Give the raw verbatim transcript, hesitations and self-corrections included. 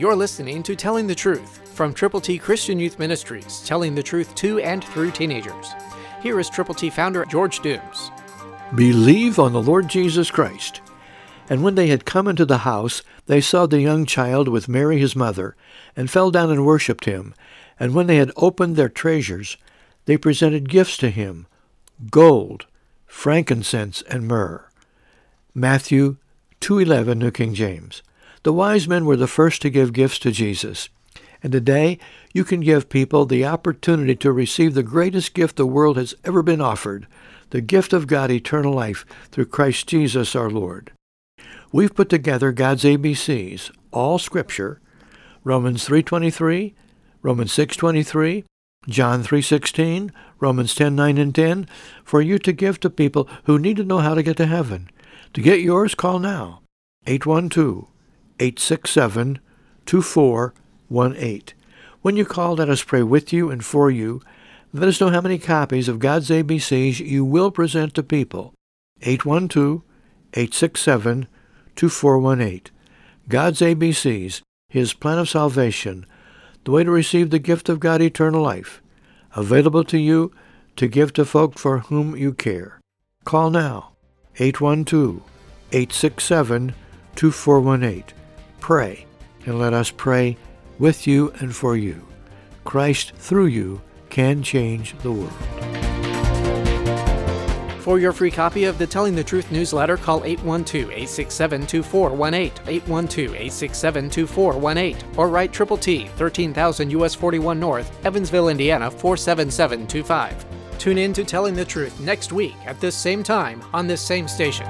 You're listening to Telling the Truth from Triple T Christian Youth Ministries, telling the truth to and through teenagers. Here is Triple T founder George Dooms. Believe on the Lord Jesus Christ. And when they had come into the house, they saw the young child with Mary his mother, and fell down and worshipped him. And when they had opened their treasures, they presented gifts to him, gold, frankincense, and myrrh. Matthew two eleven, New King James. The wise men were the first to give gifts to Jesus. And today, you can give people the opportunity to receive the greatest gift the world has ever been offered, the gift of God, eternal life, through Christ Jesus our Lord. We've put together God's A B Cs, all Scripture, Romans three twenty-three, Romans six twenty-three, John three sixteen, Romans ten nine and ten, for you to give to people who need to know how to get to heaven. To get yours, call now, eight one two, eight six seven, two four one eight. When you call, let us pray with you and for you. Let us know how many copies of God's A B Cs you will present to people. eight one two, eight six seven, two four one eight. God's A B Cs, His plan of salvation, the way to receive the gift of God, eternal life, available to you to give to folk for whom you care. Call now, eight one two, eight six seven, two four one eight. Pray, and let us pray with you and for you. Christ through you can change the world. For your free copy of the Telling the Truth newsletter, call eight one two, eight six seven, two four one eight, eight one two, eight six seven, two four one eight, or write Triple T, thirteen thousand U S forty-one North, Evansville, Indiana, four seven seven two five. Tune in to Telling the Truth next week at this same time on this same station.